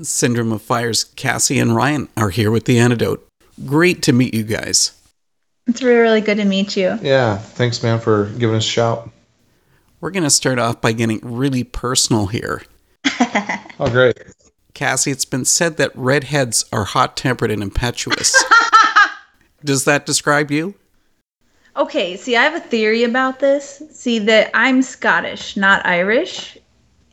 Syndrome of Fire's Cassie and Ryan are here with The Antidote. Great to meet you guys. It's really, really good to meet you. Yeah, thanks, man, for giving us a shout. We're going to start off by getting really personal here. Oh, great. Cassie, it's been said that redheads are hot-tempered and impetuous. Does that describe you? Okay, see, I have a theory about this. See, that I'm Scottish, not Irish.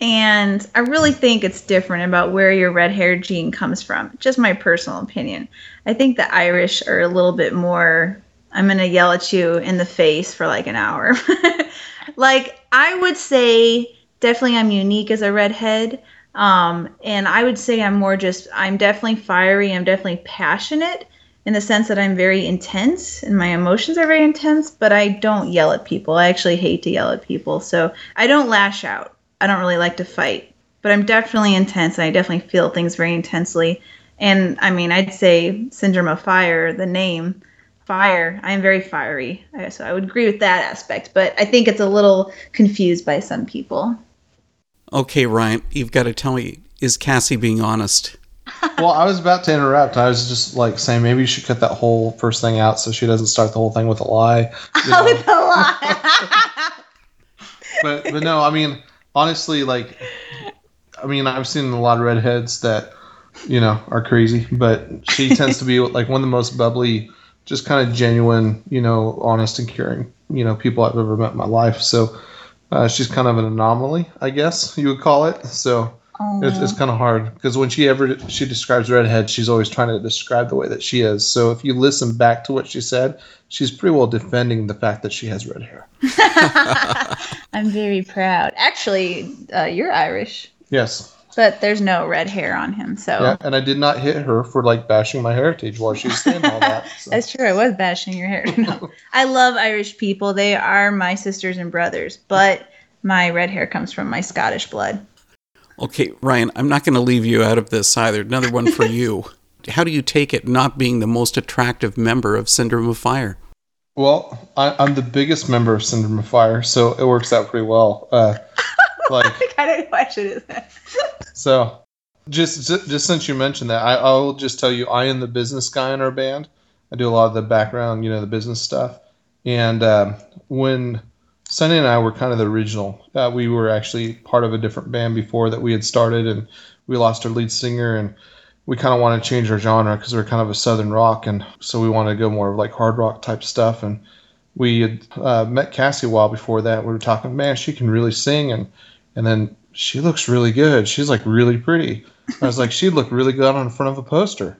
And I really think it's different about where your red hair gene comes from. Just my personal opinion. I think the Irish are a little bit more, I'm going to yell at you in the face for like an hour. Like, I would say definitely I'm unique as a redhead. And I would say I'm more just, I'm definitely fiery. I'm definitely passionate in the sense that I'm very intense and my emotions are very intense, but I don't yell at people. I actually hate to yell at people. So I don't lash out. I don't really like to fight, but I'm definitely intense, and I definitely feel things very intensely. And, I mean, I'd say Syndrome of Fire, the name, fire, I'm very fiery, so I would agree with that aspect, but I think it's a little confused by some people. Okay, Ryan, you've got to tell me, is Cassie being honest? Well, I was about to interrupt. I was just, like, saying maybe you should cut that whole first thing out so she doesn't start the whole thing with a lie. Oh, with a lie! But no, I mean... Honestly, like, I mean, I've seen a lot of redheads that, you know, are crazy, but she tends to be like one of the most bubbly, just kind of genuine, you know, honest and caring, you know, people I've ever met in my life. So she's kind of an anomaly, I guess you would call it. So it's kind of hard because when she describes redhead, she's always trying to describe the way that she is. So if you listen back to what she said, she's pretty well defending the fact that she has red hair. I'm very proud. Actually, you're Irish. Yes. But there's no red hair on him, so... Yeah, and I did not hit her for, like, bashing my heritage while she was saying all that. So. That's true. I was bashing your hair. No. I love Irish people. They are my sisters and brothers, but my red hair comes from my Scottish blood. Okay, Ryan, I'm not going to leave you out of this either. Another one for you. How do you take it not being the most attractive member of Syndrome of Fire? Well, I'm the biggest member of Syndrome of Fire, so it works out pretty well. Like, I don't know why I should do that. So, just since you mentioned that, I'll just tell you, I am the business guy in our band. I do a lot of the background, you know, the business stuff. And when Sunny and I were kind of the original, we were actually part of a different band before that we had started, and we lost our lead singer, and we kind of want to change our genre because we're kind of a southern rock, and so we want to go more of like hard rock type stuff. And we had met Cassie a while before that. We were talking, man, she can really sing, and then she looks really good. She's like really pretty. I was like, she'd look really good on front of a poster.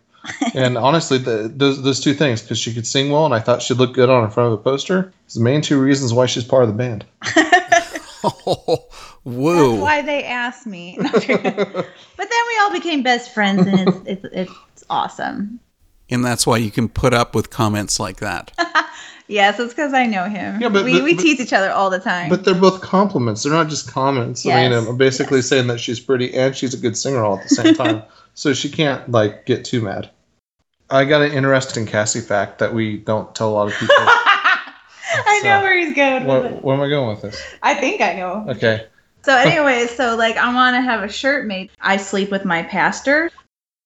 And honestly, those two things, because she could sing well, and I thought she'd look good on front of a poster, is the main two reasons why she's part of the band. Oh, whoa. That's why they asked me. But then we all became best friends, and it's awesome. And that's why you can put up with comments like that. Yes, it's because I know him. Yeah, but we tease each other all the time. But they're both compliments. They're not just comments. Yes. I mean, I'm basically saying that she's pretty and she's a good singer all at the same time. So she can't, like, get too mad. I got an interesting Cassie fact that we don't tell a lot of people. I know where he's going with it. Where am I going with this? I think I know. Okay. So anyway, like, I want to have a shirt made. I sleep with my pastor,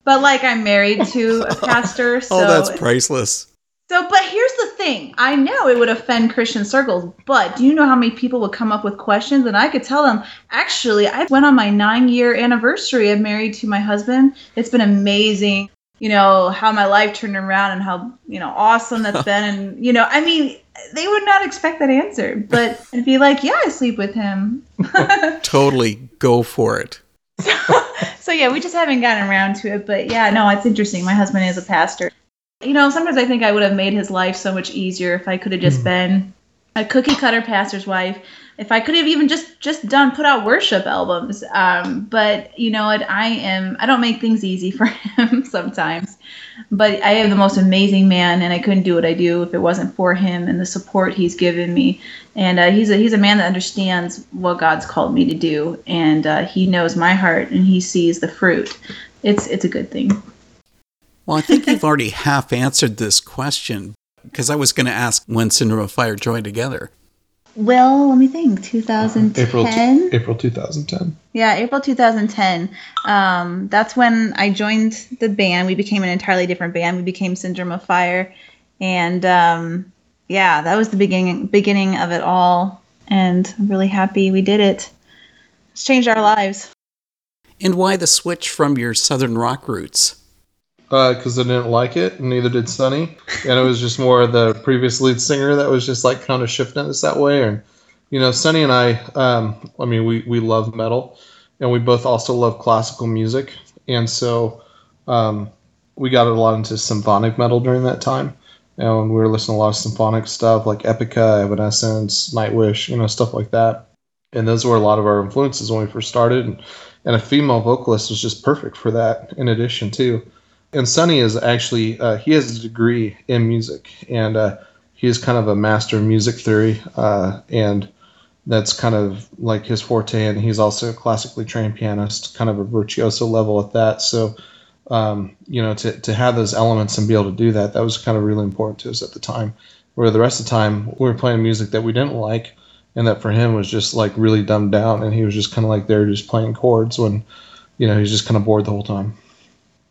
but, like, I'm married to a pastor. So oh, that's priceless. So, but here's the thing. I know it would offend Christian circles, but do you know how many people would come up with questions? And I could tell them, actually, I went on my 9-year anniversary of married to my husband. It's been amazing, you know, how my life turned around and how, you know, awesome that's been. And, you know, I mean, they would not expect that answer, but it'd be like, yeah, I sleep with him. Totally go for it. So, yeah, we just haven't gotten around to it. But, yeah, no, it's interesting. My husband is a pastor. You know, sometimes I think I would have made his life so much easier if I could have just been a cookie cutter pastor's wife. If I could have even just put out worship albums. But you know what? I don't make things easy for him sometimes. But I have the most amazing man, and I couldn't do what I do if it wasn't for him and the support he's given me. And he's a man that understands what God's called me to do, and he knows my heart, and he sees the fruit. It's a good thing. Well, I think you've already half answered this question, because I was going to ask when Syndrome of Fire joined together. Well, let me think. 2010? April 2010. Yeah, April 2010. That's when I joined the band. We became an entirely different band. We became Syndrome of Fire. And, yeah, that was the beginning of it all. And I'm really happy we did it. It's changed our lives. And why the switch from your Southern rock roots? Because I didn't like it, and neither did Sonny. And it was just more the previous lead singer that was just like kind of shifting us that way. And, you know, Sonny and I, we love metal, and we both also love classical music. And so we got a lot into symphonic metal during that time. And we were listening to a lot of symphonic stuff like Epica, Evanescence, Nightwish, you know, stuff like that. And those were a lot of our influences when we first started. And a female vocalist was just perfect for that in addition, too. And Sonny is actually, he has a degree in music, and he is kind of a master of music theory, and that's kind of like his forte, and he's also a classically trained pianist, kind of a virtuoso level at that. So, you know, to have those elements and be able to do that, that was kind of really important to us at the time, where the rest of the time we were playing music that we didn't like, and that for him was just like really dumbed down, and he was just kind of like there just playing chords when, you know, he was just kind of bored the whole time.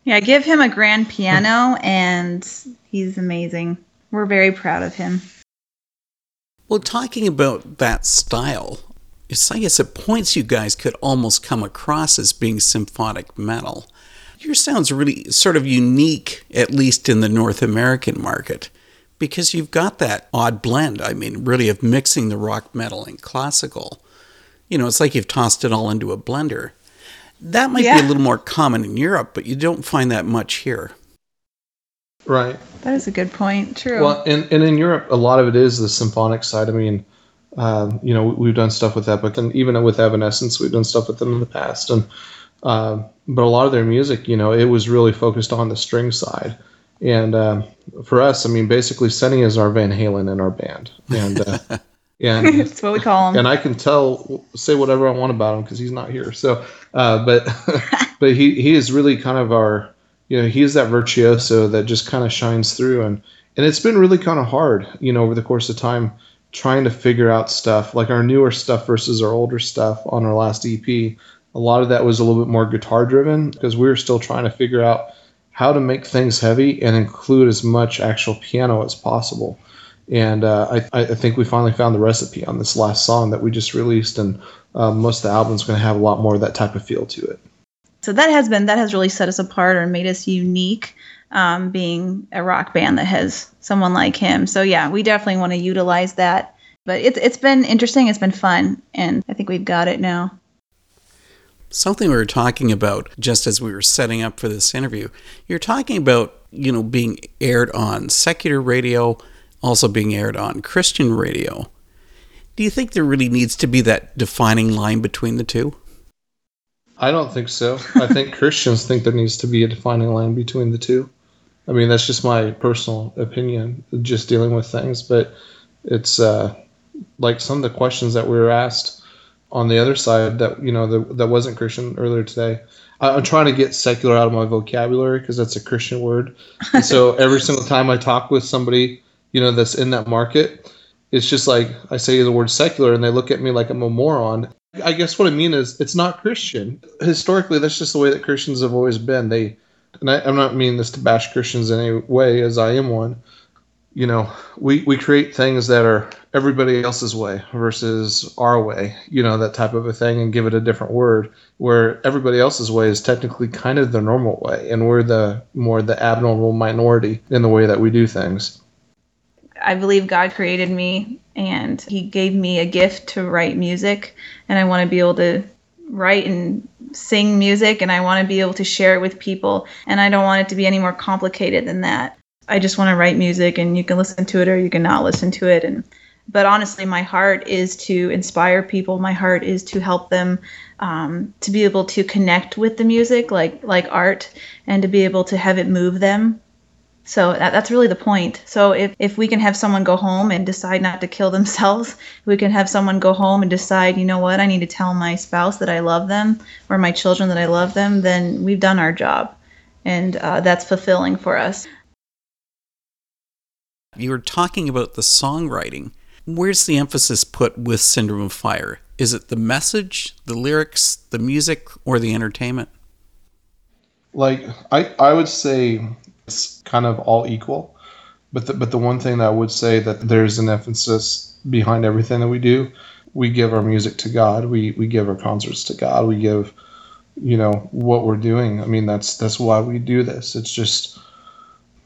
Yeah, give him a grand piano, and he's amazing. We're very proud of him. Well, talking about that style, I guess at points you guys could almost come across as being symphonic metal. Your sound's really sort of unique, at least in the North American market, because you've got that odd blend, I mean, really of mixing the rock, metal, and classical. You know, it's like you've tossed it all into a blender. That might be a little more common in Europe, but you don't find that much here. Right. That is a good point. True. Well, and in Europe, a lot of it is the symphonic side. I mean, you know, we've done stuff with Epic, and even with Evanescence, we've done stuff with them in the past. And but a lot of their music, you know, it was really focused on the string side. And for us, I mean, basically, Sonny is our Van Halen in our band. And and that's what we call him. And I can say whatever I want about him because he's not here. So, but he is really kind of our, you know, he is that virtuoso that just kind of shines through. And it's been really kind of hard, you know, over the course of time trying to figure out stuff like our newer stuff versus our older stuff on our last EP. A lot of that was a little bit more guitar driven because we were still trying to figure out how to make things heavy and include as much actual piano as possible. And I think we finally found the recipe on this last song that we just released, and most of the album's going to have a lot more of that type of feel to it. So that has really set us apart or made us unique, being a rock band that has someone like him. So yeah, we definitely want to utilize that. But it's been interesting, it's been fun, and I think we've got it now. Something we were talking about just as we were setting up for this interview, you're talking about, you know, being aired on secular radio, also being aired on Christian radio. Do you think there really needs to be that defining line between the two? I don't think so. I think Christians think there needs to be a defining line between the two. I mean, that's just my personal opinion, just dealing with things. But it's like some of the questions that we were asked on the other side that, you know, that wasn't Christian earlier today. I'm trying to get secular out of my vocabulary because that's a Christian word. And so every single time I talk with somebody, you know, that's in that market, it's just like I say the word secular and they look at me like I'm a moron. I guess what I mean is it's not Christian. Historically, that's just the way that Christians have always been. I'm not meaning this to bash Christians in any way, as I am one. You know, we create things that are everybody else's way versus our way, you know, that type of a thing, and give it a different word, where everybody else's way is technically kind of the normal way, and we're the more the abnormal minority in the way that we do things. I believe God created me, and he gave me a gift to write music, and I want to be able to write and sing music, and I want to be able to share it with people, and I don't want it to be any more complicated than that. I just want to write music, and you can listen to it or you can not listen to it. But honestly, my heart is to inspire people. My heart is to help them to be able to connect with the music like art, and to be able to have it move them. So that's really the point. So if we can have someone go home and decide not to kill themselves, we can have someone go home and decide, you know what, I need to tell my spouse that I love them, or my children that I love them, then we've done our job. And that's fulfilling for us. You were talking about the songwriting. Where's the emphasis put with Syndrome of Fire? Is it the message, the lyrics, the music, or the entertainment? Like, I would say it's kind of all equal. But the one thing that I would say that there's an emphasis behind everything that we do, we give our music to God. We give our concerts to God. We give, what we're doing. I mean, that's why we do this. It's just,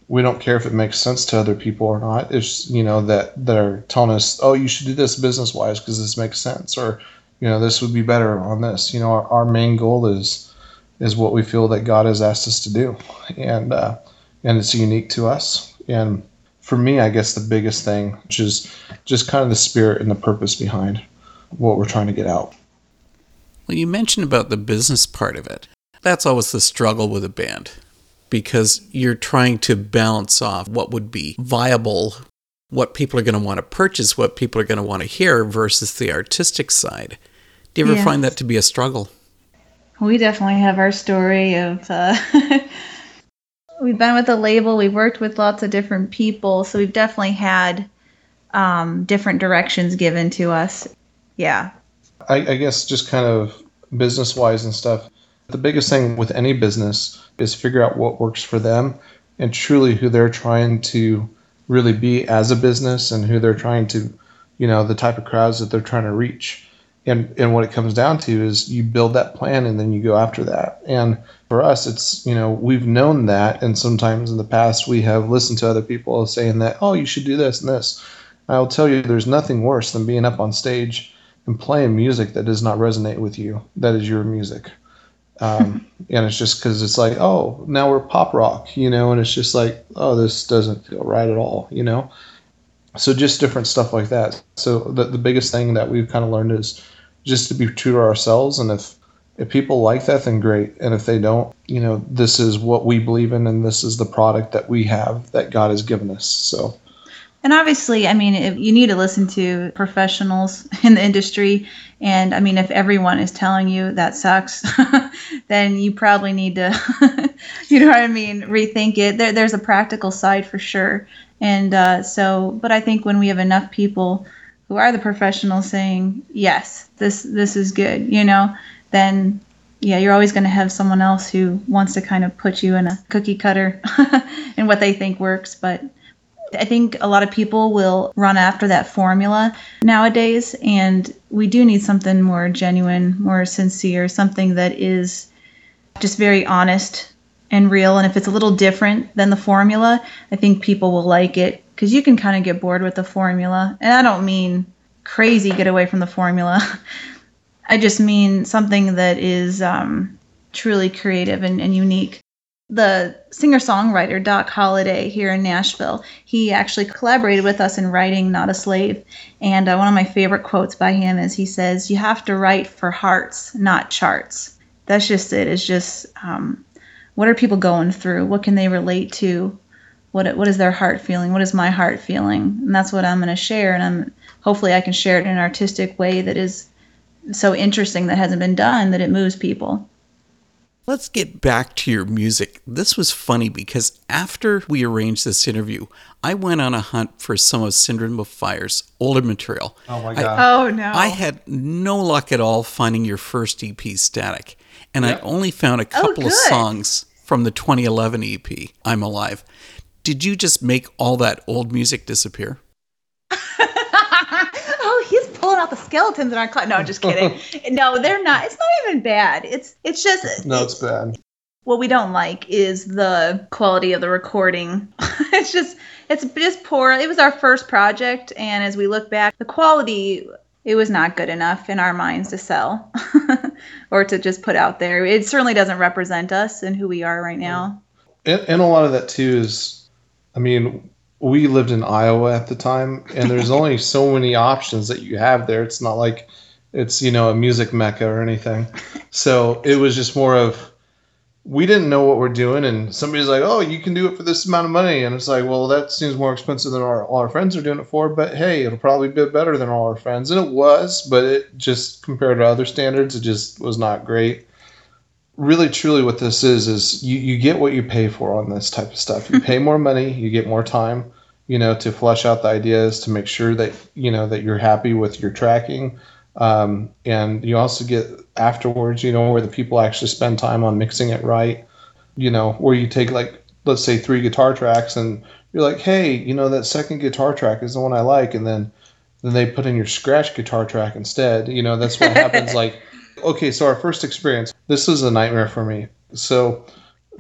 we don't care if it makes sense to other people or not. It's, they're telling us, oh, you should do this business-wise because this makes sense. Or, this would be better on this. Our main goal is what we feel that God has asked us to do. And it's unique to us. And for me, I guess the biggest thing, which is just kind of the spirit and the purpose behind what we're trying to get out. Well, you mentioned about the business part of it. That's always the struggle with a band, because you're trying to balance off what would be viable, what people are going to want to purchase, what people are going to want to hear versus the artistic side. Do you ever find that to be a struggle? We definitely have our story of... We've been with a label, we've worked with lots of different people, so we've definitely had different directions given to us. Yeah. I guess just kind of business-wise and stuff, the biggest thing with any business is figure out what works for them and truly who they're trying to really be as a business and who they're trying to, the type of crowds that they're trying to reach. And what it comes down to is you build that plan and then you go after that. And for us, it's, we've known that. And sometimes in the past, we have listened to other people saying that, oh, you should do this and this. I'll tell you, there's nothing worse than being up on stage and playing music that does not resonate with you. That is your music. And it's just because it's like, oh, now we're pop rock, and it's just like, oh, this doesn't feel right at all, So just different stuff like that. So the biggest thing that we've kind of learned is just to be true to ourselves. And if people like that, then great. And if they don't, this is what we believe in, and this is the product that we have that God has given us. So, and obviously, if you need to listen to professionals in the industry. And if everyone is telling you that sucks, then you probably need to, rethink it. There's a practical side for sure. And but I think when we have enough people who are the professionals saying, yes, this is good, then, you're always going to have someone else who wants to kind of put you in a cookie cutter and what they think works. But I think a lot of people will run after that formula nowadays. And we do need something more genuine, more sincere, something that is just very honest and real. And if it's a little different than the formula, I think people will like it, because you can kind of get bored with the formula. And I don't mean crazy get away from the formula. I just mean something that is truly creative and unique. The singer-songwriter Doc Holliday here in Nashville, he actually collaborated with us in writing Not a Slave. And one of my favorite quotes by him is he says, you have to write for hearts, not charts. That's just it. It's just... what are people going through? What can they relate to? What is their heart feeling? What is my heart feeling? And that's what I'm going to share. And hopefully I can share it in an artistic way that is so interesting, that hasn't been done, that it moves people. Let's get back to your music. This was funny because after we arranged this interview, I went on a hunt for some of Syndrome of Fire's older material. Oh my God. I had no luck at all finding your first EP, Static. And I only found a couple of songs from the 2011 EP, I'm Alive. Did you just make all that old music disappear? Oh, he's pulling out the skeletons in our closet. No, just kidding. No, they're not. It's not even bad. It's just... No, it's bad. What we don't like is the quality of the recording. It's just poor. It was our first project. And as we look back, the quality... It was not good enough in our minds to sell or to just put out there. It certainly doesn't represent us and who we are right now. And a lot of that too is, we lived in Iowa at the time, and there's only so many options that you have there. It's not like it's, a music mecca or anything. So it was just more of, we didn't know what we're doing, and somebody's like, oh, you can do it for this amount of money. And it's like, well, that seems more expensive than all our friends are doing it for, but hey, it'll probably be better than all our friends. And it was, but it just, compared to other standards, it just was not great. Really, truly what this is you get what you pay for on this type of stuff. You pay more money, you get more time, you know, to flesh out the ideas, to make sure that, you know, that you're happy with your tracking. And you also get afterwards, you know, where the people actually spend time on mixing it right, you know, where you take, like, let's say 3 guitar tracks and you're like, hey, you know, that second guitar track is the one I like. And then they put in your scratch guitar track instead. You know, that's what happens. Like, okay, so our first experience, this is a nightmare for me. So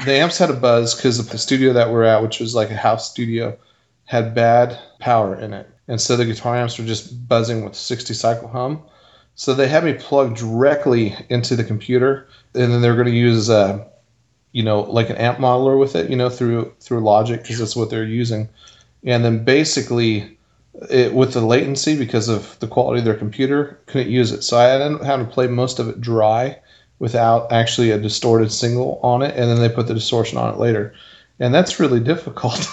the amps had a buzz because the studio that we're at, which was like a house studio, had bad power in it. And so the guitar amps were just buzzing with 60 cycle hum. So they had me plugged directly into the computer, and then they're going to use, you know, like an amp modeler with it, you know, through Logic, because that's what they're using. And then basically, with the latency because of the quality of their computer, couldn't use it. So I ended up having to play most of it dry without actually a distorted single on it, and then they put the distortion on it later. And that's really difficult.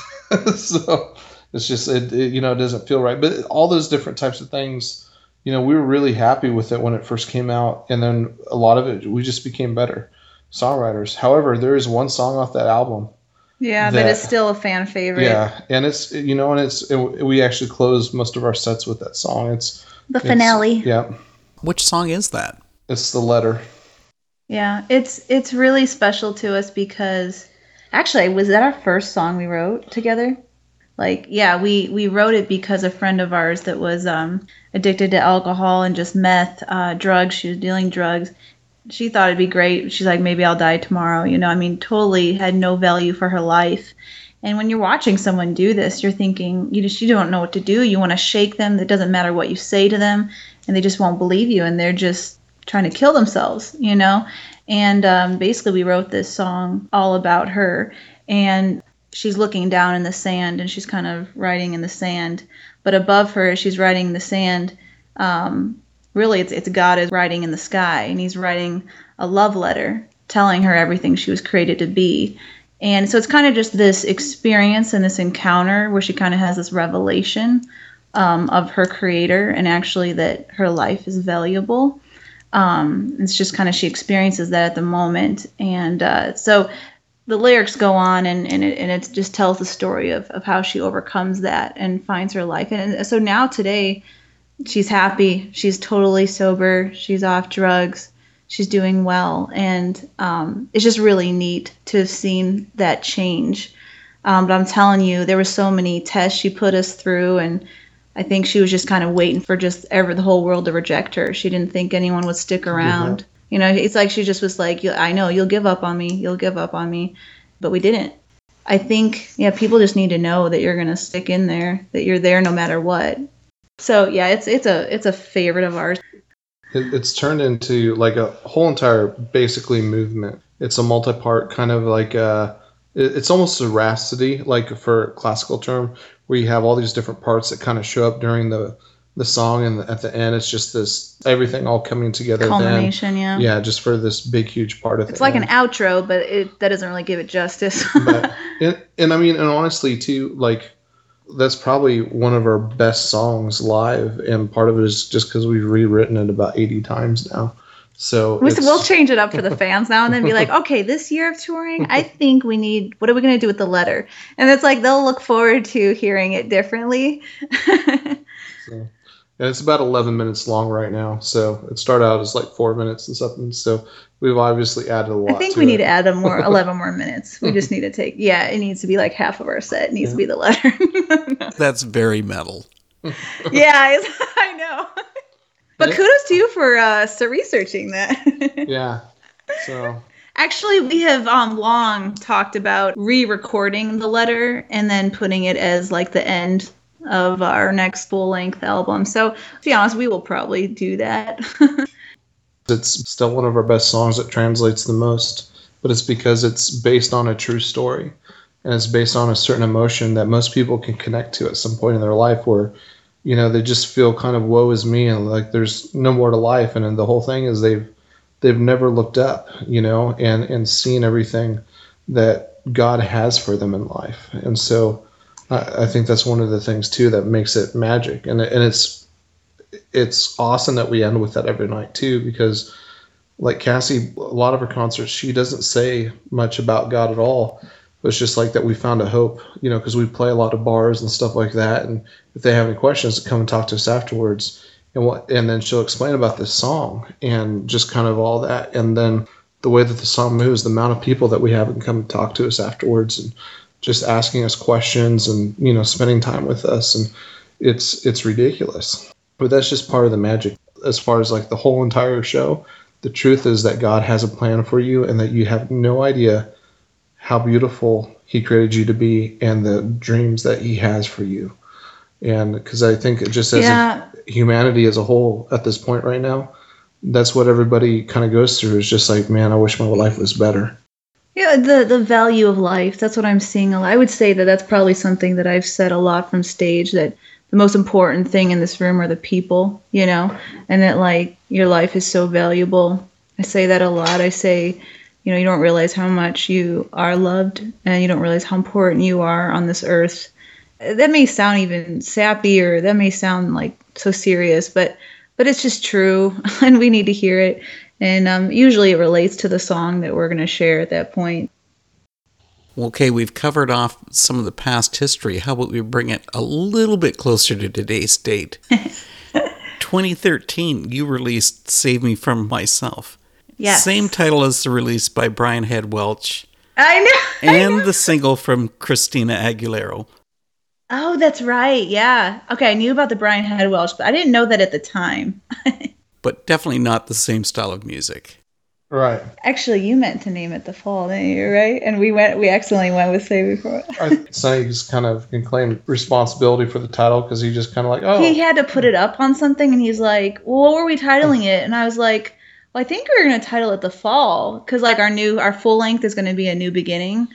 So it's just, you know, it doesn't feel right. But all those different types of things, you know, we were really happy with it when it first came out, and then a lot of it, we just became better songwriters. However, there is one song off that album. Yeah, but it's still a fan favorite. Yeah, and it's, you know, and we actually close most of our sets with that song. It's the finale. Yeah. Which song is that? It's The Letter. Yeah, it's really special to us because, actually, was that our first song we wrote together? Like, yeah, we wrote it because a friend of ours that was addicted to alcohol and just meth, drugs. She was dealing drugs. She thought it'd be great. She's like, maybe I'll die tomorrow. You know, I mean, totally had no value for her life. And when you're watching someone do this, you're thinking, you don't know what to do. You want to shake them. It doesn't matter what you say to them. And they just won't believe you. And they're just trying to kill themselves, you know. And basically we wrote this song all about her. And she's looking down in the sand, and she's kind of writing in the sand. But above her, she's writing in the sand. Really, it's God is writing in the sky, and he's writing a love letter telling her everything she was created to be. And so it's kind of just this experience and this encounter where she kind of has this revelation of her creator, and actually that her life is valuable. It's just kind of, she experiences that at the moment. And so the lyrics go on, and it just tells the story of how she overcomes that and finds her life. And so now today, she's happy. She's totally sober. She's off drugs. She's doing well. And it's just really neat to have seen that change. But I'm telling you, there were so many tests she put us through. And I think she was just kind of waiting for just the whole world to reject her. She didn't think anyone would stick around. Mm-hmm. You know, it's like she just was like, I know, you'll give up on me. You'll give up on me. But we didn't. I think, yeah, people just need to know that you're going to stick in there, that you're there no matter what. So yeah, it's a favorite of ours. It's turned into like a whole entire basically movement. It's a multi-part kind of like it's almost a rhapsody, like for classical term, where you have all these different parts that kind of show up during the song, and at the end, it's just this everything all coming together. Culmination, then, yeah. Yeah, just for this big, huge part of it. It's like an outro, but that doesn't really give it justice. But, and I mean, and honestly, too, like, that's probably one of our best songs live, and part of it is just because we've rewritten it about 80 times now. So we'll change it up for the fans now and then be like, okay, this year of touring, I think we need, what are we going to do with The Letter? And it's like, they'll look forward to hearing it differently. So, and it's about 11 minutes long right now. So it started out as like 4 minutes and something. So we've obviously added a lot. I think we need to add 11 more minutes. We just need to take, yeah, it needs to be like half of our set. It needs to be The Letter. That's very metal. Yeah, I know. But kudos to you for researching that. Yeah. So actually, we have long talked about re-recording The Letter and then putting it as like the end of our next full-length album. So to be honest, we will probably do that. It's still one of our best songs that translates the most, but it's because it's based on a true story, and it's based on a certain emotion that most people can connect to at some point in their life, where, you know, they just feel kind of woe is me and like there's no more to life. And the whole thing is they've never looked up, you know, and seen everything that God has for them in life. And so I think that's one of the things too that makes it magic, and it's awesome that we end with that every night too, because like Cassie, a lot of her concerts, she doesn't say much about God at all, it's just like that we found a hope, you know, because we play a lot of bars and stuff like that. And if they have any questions, come and talk to us afterwards. And then she'll explain about this song and just kind of all that. And then the way that the song moves, the amount of people that we have and come and talk to us afterwards and just asking us questions and, you know, spending time with us. And it's ridiculous. But that's just part of the magic. As far as like the whole entire show, the truth is that God has a plan for you and that you have no idea how beautiful he created you to be and the dreams that he has for you. And because I think it just as humanity as a whole at this point right now, that's what everybody kind of goes through. Is just like, man, I wish my life was better. Yeah, the value of life. That's what I'm seeing a lot. I would say that that's probably something that I've said a lot from stage, that the most important thing in this room are the people, you know, and that like your life is so valuable. I say that a lot. I say, you know, you don't realize how much you are loved and you don't realize how important you are on this earth. That may sound even sappy or that may sound like so serious, but it's just true and we need to hear it. And usually it relates to the song that we're going to share at that point. Okay, we've covered off some of the past history. How about we bring it a little bit closer to today's date? 2013, you released Save Me From Myself. Yes. Same title as the release by Brian Head Welch. I know. And the single from Christina Aguilera. Oh, that's right. Yeah. Okay, I knew about the Brian Head Welch, but I didn't know that at the time. But definitely not the same style of music. Right. Actually, you meant to name it The Fall, didn't you? Right? And we accidentally went with Save Me From It. So he just kind of can claim responsibility for the title because he just kind of like, oh. He had to put it up on something, and he's like, well, what were we titling it? And I was like, well, I think we're going to title it The Fall because like our full length is going to be a new beginning.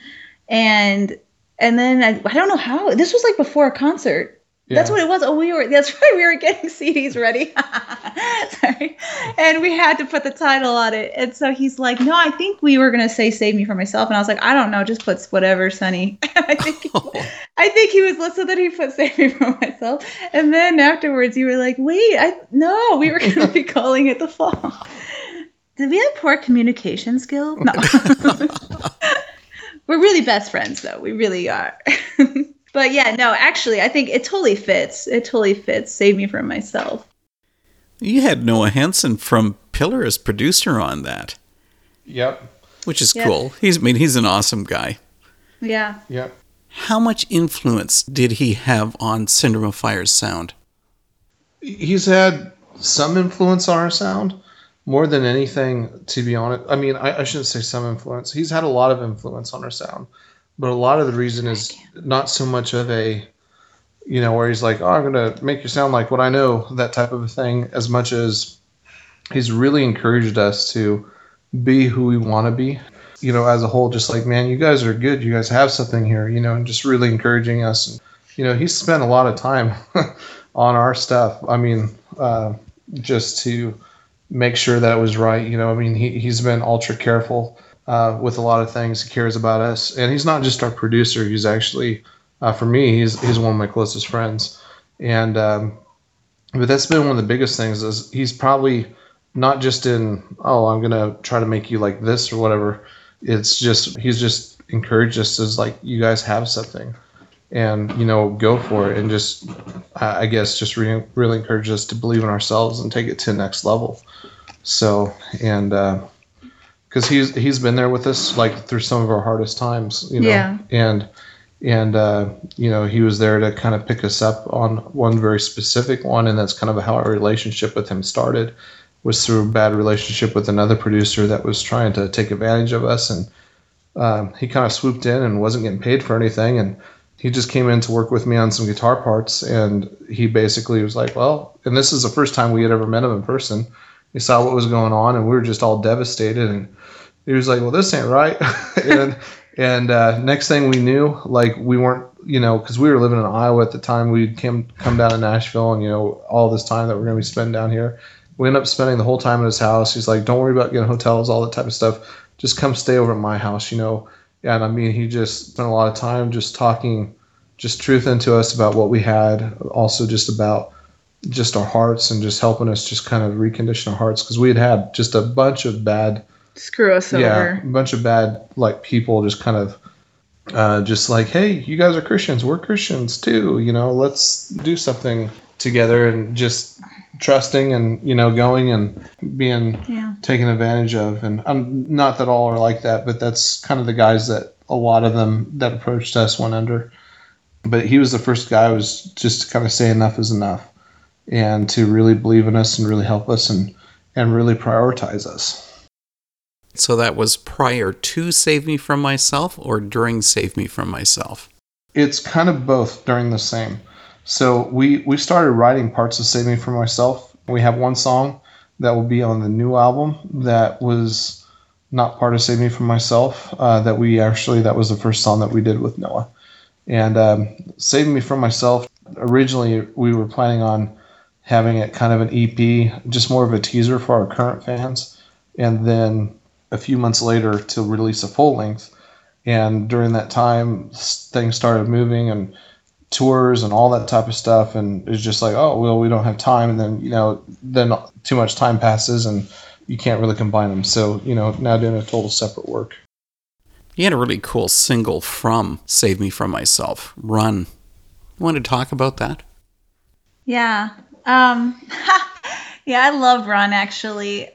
And then I don't know how, this was like before a concert. Yeah. That's what it was. Oh, that's right. We were getting CDs ready. Sorry. And we had to put the title on it. And so he's like, no, I think we were going to say Save Me From Myself. And I was like, I don't know. Just put whatever, Sonny. I think he was listening that he put Save Me From Myself. And then afterwards you were like, wait, no, we were going to be calling it The Fall. Did we have poor communication skills? No. We're really best friends, though. We really are. But yeah, no, actually, I think it totally fits. It totally fits. Save Me From Myself. You had Noah Hansen from Pillar as producer on that. Yep. Which is cool. He's an awesome guy. Yeah. Yep. How much influence did he have on Syndrome of Fire's sound? He's had some influence on our sound. More than anything, to be honest, I mean, I shouldn't say some influence. He's had a lot of influence on our sound, but a lot of the reason is not so much of a, you know, where he's like, oh, I'm going to make you sound like what I know, that type of a thing, as much as he's really encouraged us to be who we want to be, you know, as a whole, just like, man, you guys are good. You guys have something here, you know, and just really encouraging us. And, you know, he spent a lot of time on our stuff. I mean, just to make sure that it was right. You know, I mean, he's been ultra careful with a lot of things. He cares about us. And he's not just our producer. He's actually, for me, he's one of my closest friends. And but that's been one of the biggest things is he's probably not just in, oh, I'm going to try to make you like this or whatever. It's just, he's just encouraged us as like, you guys have something and, you know, go for it. And just, I guess, just really encouraged us to believe in ourselves and take it to the next level. So, and because he's been there with us like through some of our hardest times, you know, and you know, he was there to kind of pick us up on one very specific one, and that's kind of how our relationship with him started, was through a bad relationship with another producer that was trying to take advantage of us, and he kind of swooped in and wasn't getting paid for anything, and he just came in to work with me on some guitar parts, and he basically was like, well, and this is the first time we had ever met him in person. He saw what was going on, and we were just all devastated. And he was like, well, this ain't right. and next thing we knew, like, we weren't, you know, because we were living in Iowa at the time. We'd come down to Nashville, and, you know, all this time that we're going to be spending down here. We ended up spending the whole time at his house. He's like, don't worry about getting hotels, all that type of stuff. Just come stay over at my house, you know. And I mean, he just spent a lot of time just talking just truth into us about what we had, also just about just our hearts and just helping us just kind of recondition our hearts, because we had just a bunch of bad, screw us over, a bunch of bad like people just kind of just like, hey, you guys are Christians, we're Christians too, you know, let's do something together, and just trusting and, you know, going and being taken advantage of. And I'm not that all are like that, but that's kind of the guys that a lot of them that approached us went under. But he was the first guy who was just to kind of say enough is enough, and to really believe in us and really help us and really prioritize us. So that was prior to Save Me From Myself or during Save Me From Myself? It's kind of both during the same. So we started writing parts of Save Me From Myself. We have one song that will be on the new album that was not part of Save Me From Myself, that was the first song that we did with Noah. And Save Me From Myself, originally we were planning on having it kind of an EP, just more of a teaser for our current fans. And then a few months later to release a full length. And during that time, things started moving and tours and all that type of stuff. And it's just like, oh, well, we don't have time. And then, you know, then too much time passes and you can't really combine them. So, you know, now doing a total separate work. You had a really cool single from Save Me From Myself, Run. You want to talk about that? Yeah. Yeah, I love Run, actually.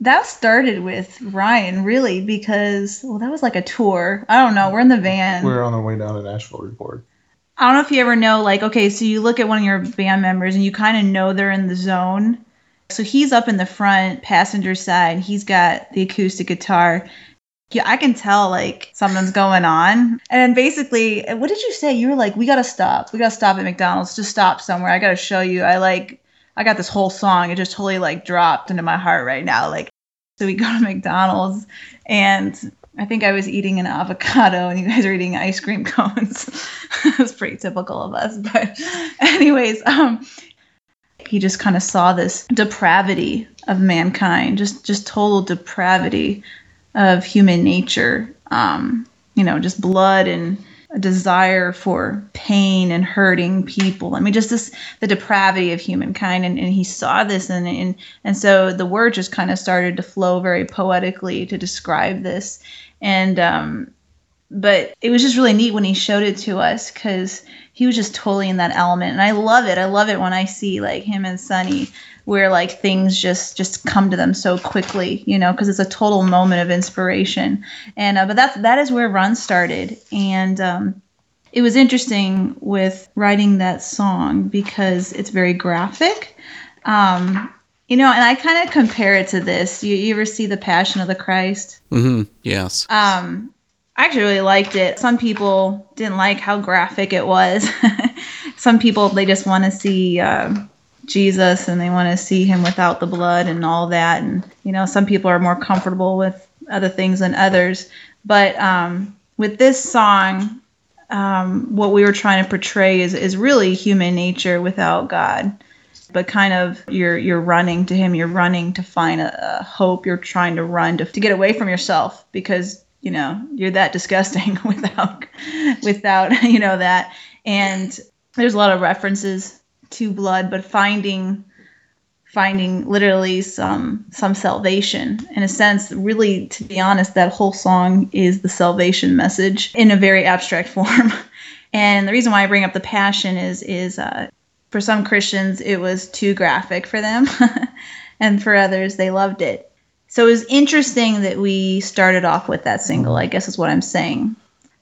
That started with Ryan, really, because, well, that was like a tour. I don't know. We're in the van. We're on our way down to Nashville to record. I don't know if you ever know, like, okay, so you look at one of your band members and you kind of know they're in the zone. So he's up in the front passenger side. He's got the acoustic guitar. Yeah, I can tell, like, something's going on. And basically, what did you say? You were like, we got to stop. We got to stop at McDonald's. Just stop somewhere. I got to show you. I got this whole song. It just totally like dropped into my heart right now. Like, so we go to McDonald's and I think I was eating an avocado and you guys are eating ice cream cones. It was pretty typical of us. But anyways, he just kind of saw this depravity of mankind, just total depravity of human nature. You know, just blood and a desire for pain and hurting people. I mean, just this, the depravity of humankind. And he saw this. And so the word just kind of started to flow very poetically to describe this. And, but it was just really neat when he showed it to us, because he was just totally in that element. And I love it. I love it when I see like him and Sonny, where like things just come to them so quickly, you know, because it's a total moment of inspiration. And but that is where Run started. And it was interesting with writing that song because it's very graphic, you know. And I kind of compare it to this. You ever see The Passion of the Christ? Mm-hmm. Yes. I actually really liked it. Some people didn't like how graphic it was. Some people, they just want to see Jesus and they want to see him without the blood and all that. And, you know, some people are more comfortable with other things than others. But with this song, what we were trying to portray is really human nature without God. But kind of you're running to him. You're running to find a hope. You're trying to run to get away from yourself because, you know, you're that disgusting without, you know, that. And there's a lot of references to blood, but finding literally some salvation in a sense. Really, to be honest, that whole song is the salvation message in a very abstract form. And the reason why I bring up the Passion is for some Christians, it was too graphic for them. And for others, they loved it. So it was interesting that we started off with that single, I guess is what I'm saying.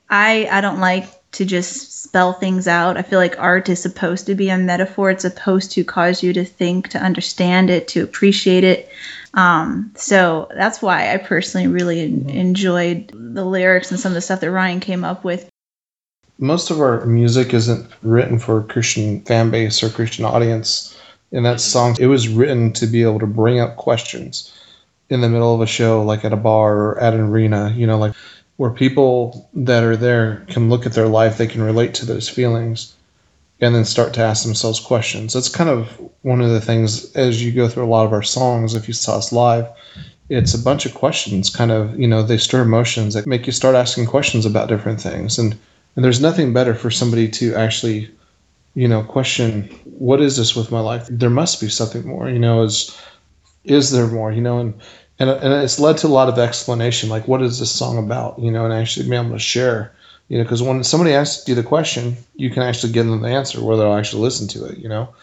I don't like to just spell things out. I feel like art is supposed to be a metaphor. It's supposed to cause you to think, to understand it, to appreciate it. So that's why I personally really enjoyed the lyrics and some of the stuff that Ryan came up with. Most of our music isn't written for a Christian fan base or Christian audience. And that song, it was written to be able to bring up questions in the middle of a show, like at a bar or at an arena, you know, like where people that are there can look at their life, they can relate to those feelings and then start to ask themselves questions. That's kind of one of the things as you go through a lot of our songs. If you saw us live, it's a bunch of questions, kind of, you know, they stir emotions that make you start asking questions about different things. And there's nothing better for somebody to actually, you know, question, what is this with my life? There must be something more, you know, is there more, you know, and And it's led to a lot of explanation, like, what is this song about? You know, and actually being able to share, you know, because when somebody asks you the question, you can actually give them the answer, where they'll actually listen to it, you know.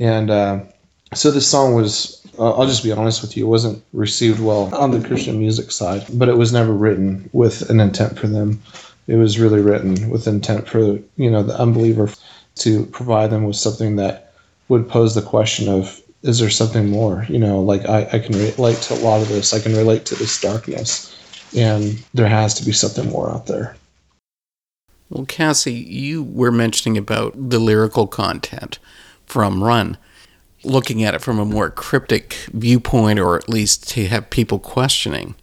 And so this song was, I'll just be honest with you, it wasn't received well on the Christian music side, but it was never written with an intent for them. It was really written with intent for, you know, the unbeliever, to provide them with something that would pose the question of, is there something more? You know, like I can relate to a lot of this. I can relate to this darkness, and there has to be something more out there. Well, Cassie, you were mentioning about the lyrical content from Run, looking at it from a more cryptic viewpoint, or at least to have people questioning.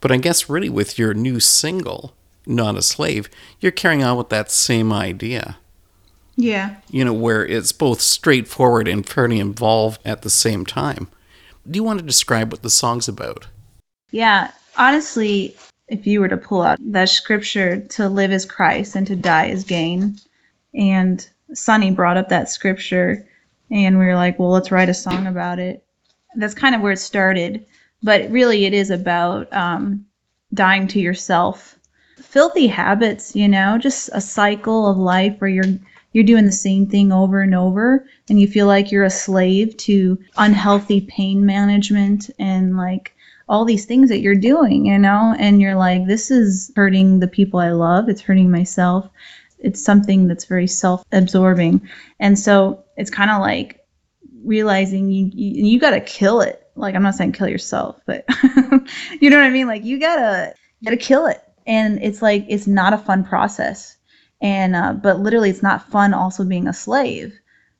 But I guess really with your new single, Not a Slave, you're carrying on with that same idea. Yeah. You know, where it's both straightforward and fairly involved at the same time. Do you want to describe what the song's about? Yeah. Honestly, if you were to pull out that scripture, to live is Christ and to die is gain. And Sonny brought up that scripture and we were like, well, let's write a song about it. That's kind of where it started. But really it is about dying to yourself. Filthy habits, you know, just a cycle of life where you're doing the same thing over and over, and you feel like you're a slave to unhealthy pain management and like all these things that you're doing, you know, and you're like, this is hurting the people I love. It's hurting myself. It's something that's very self-absorbing. And so it's kind of like realizing you got to kill it. Like, I'm not saying kill yourself, but you know what I mean? Like you gotta kill it. And it's like, it's not a fun process. And but literally, it's not fun also being a slave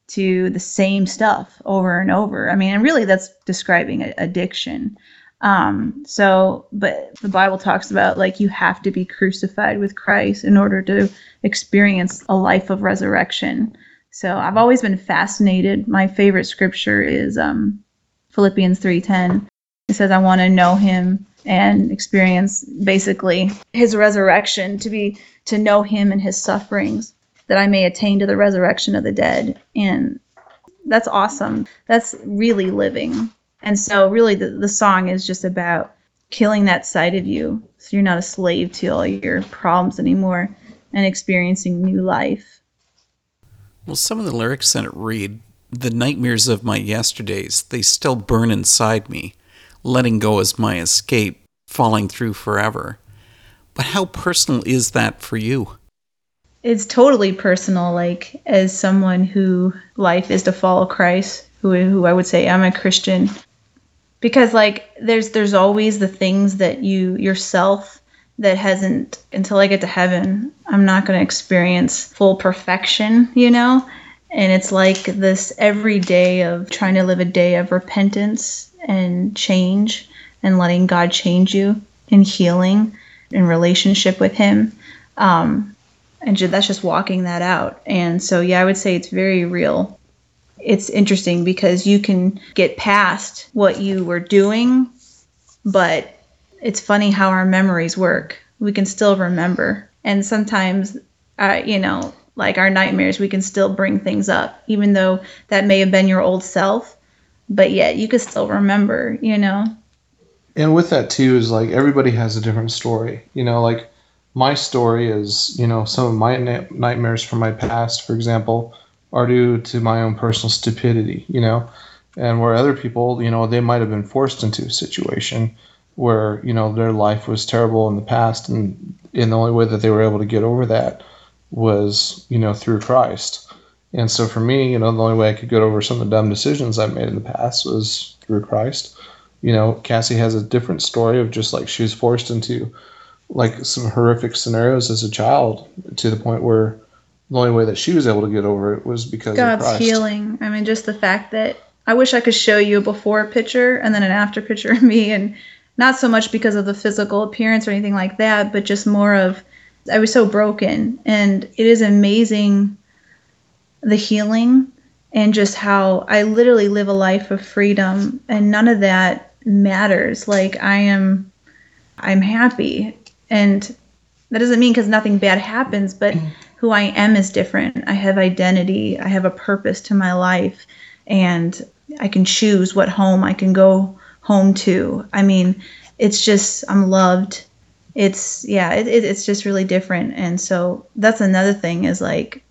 to the same stuff over and over. I mean, and really that's describing addiction. But the Bible talks about, like, you have to be crucified with Christ in order to experience a life of resurrection. So I've always been fascinated. My favorite scripture is Philippians 3:10. It says, I want to know him and experience basically his resurrection, to know him and his sufferings, that I may attain to the resurrection of the dead. And that's awesome. That's really living. And so really the song is just about killing that side of you, so you're not a slave to all your problems anymore, and experiencing new life. Well, some of the lyrics in it read, the nightmares of my yesterdays, they still burn inside me. Letting go is my escape, falling through forever. But how personal is that for you? It's totally personal. Like, as someone who life is to follow Christ, who I would say I'm a Christian, because like there's always the things that you yourself that hasn't, until I get to heaven, I'm not going to experience full perfection, you know? And it's like this every day of trying to live a day of repentance and change and letting God change you and healing in relationship with him. And that's just walking that out. And so, yeah, I would say it's very real. It's interesting because you can get past what you were doing, but it's funny how our memories work. We can still remember. And sometimes, you know, like our nightmares, we can still bring things up, even though that may have been your old self, but yet you can still remember, you know? And with that too is like, everybody has a different story, you know, like my story is, you know, some of my nightmares from my past, for example, are due to my own personal stupidity, you know, and where other people, you know, they might've been forced into a situation where, you know, their life was terrible in the past. And the only way that they were able to get over that was, you know, through Christ. And so for me, you know, the only way I could get over some of the dumb decisions I made in the past was through Christ. You know, Cassie has a different story of just like she was forced into like some horrific scenarios as a child, to the point where the only way that she was able to get over it was because God's of Christ. Healing. I mean, just the fact that I wish I could show you a before picture and then an after picture of me, and not so much because of the physical appearance or anything like that, but just more of I was so broken, and it is amazing the healing. And just how I literally live a life of freedom, and none of that matters. Like I'm happy, and that doesn't mean because nothing bad happens, but who I am is different. I have identity. I have a purpose to my life, and I can choose what home I can go home to. I mean, it's just, I'm loved. It's, yeah, it's just really different. And so that's another thing is like,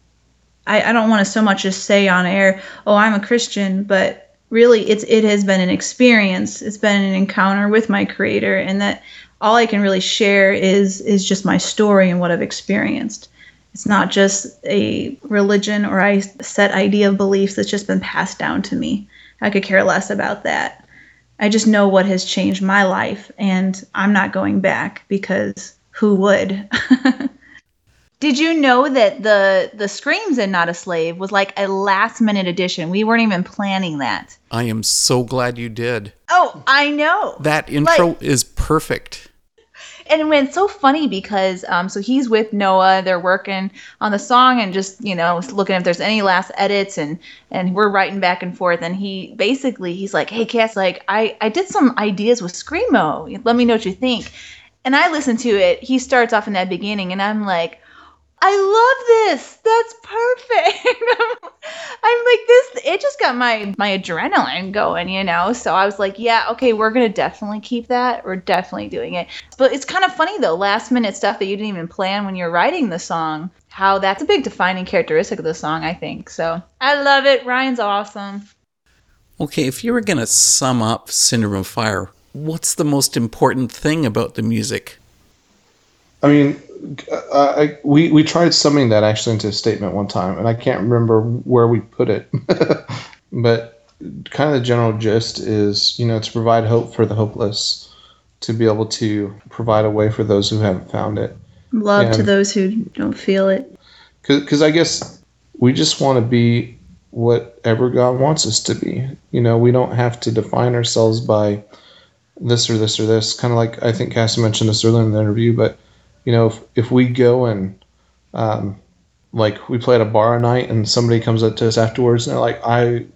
I don't want to so much just say on air, oh, I'm a Christian, but really it has been an experience. It's been an encounter with my Creator, and that all I can really share is just my story and what I've experienced. It's not just a religion or a set idea of beliefs that's just been passed down to me. I could care less about that. I just know what has changed my life, and I'm not going back because who would? Did you know that the screams in Not a Slave was like a last-minute addition? We weren't even planning that. I am so glad you did. Oh, I know. That intro is perfect. And it's so funny because so he's with Noah. They're working on the song and just, you know, looking if there's any last edits. And we're writing back and forth. And he basically, he's like, hey, Cass, like, I did some ideas with Screamo. Let me know what you think. And I listened to it. He starts off in that beginning, and I'm like, I love this. That's perfect. I'm like, this, it just got my adrenaline going, you know? So I was like, yeah, okay, we're going to definitely keep that. We're definitely doing it. But it's kind of funny, though, last minute stuff that you didn't even plan when you're writing the song, how that's a big defining characteristic of the song, I think. So I love it. Ryan's awesome. Okay, if you were going to sum up Syndrome of Fire, what's the most important thing about the music? I mean, we tried summing that actually into a statement one time, and I can't remember where we put it. But kind of the general gist is, you know, to provide hope for the hopeless, to be able to provide a way for those who haven't found it. Love to those who don't feel it. Because I guess we just want to be whatever God wants us to be. You know, we don't have to define ourselves by this or this or this. Kind of like, I think Cassie mentioned this earlier in the interview, but you know, if we go and, like, we play at a bar a night and somebody comes up to us afterwards and they're like, I've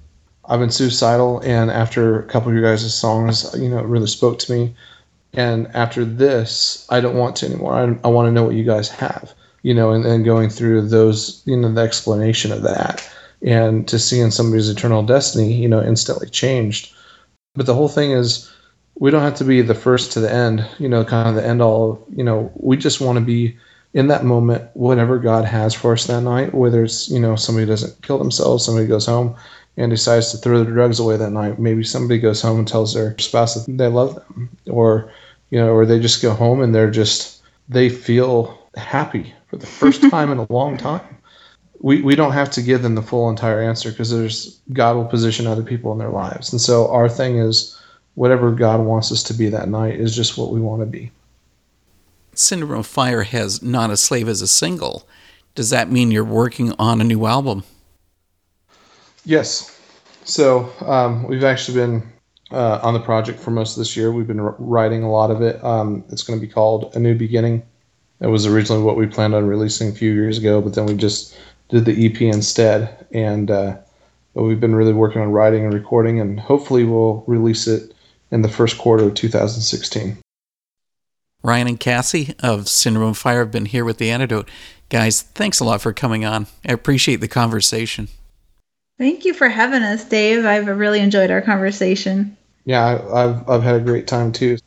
been suicidal, and after a couple of your guys' songs, you know, it really spoke to me. And after this, I don't want to anymore. I want to know what you guys have, you know, and then going through those, you know, the explanation of that and to seeing somebody's eternal destiny, you know, instantly changed. But the whole thing is, we don't have to be the first to the end, you know, kind of the end all, you know, we just want to be in that moment, whatever God has for us that night, whether it's, you know, somebody doesn't kill themselves, somebody goes home and decides to throw their drugs away that night. Maybe somebody goes home and tells their spouse that they love them, or, you know, or they just go home and they're just, they feel happy for the first time in a long time. We don't have to give them the full entire answer, because there's, God will position other people in their lives. And so our thing is, whatever God wants us to be that night is just what we want to be. Syndrome of Fire has Not a Slave as a single. Does that mean you're working on a new album? Yes. So we've actually been on the project for most of this year. We've been writing a lot of it. It's going to be called A New Beginning. It was originally what we planned on releasing a few years ago, but then we just did the EP instead. And but we've been really working on writing and recording, and hopefully we'll release it in the first quarter of 2016. Ryan and Cassie of Syndrome of Fire have been here with The Antidote. Guys, thanks a lot for coming on. I appreciate the conversation. Thank you for having us, Dave. I've really enjoyed our conversation. Yeah, I've had a great time too.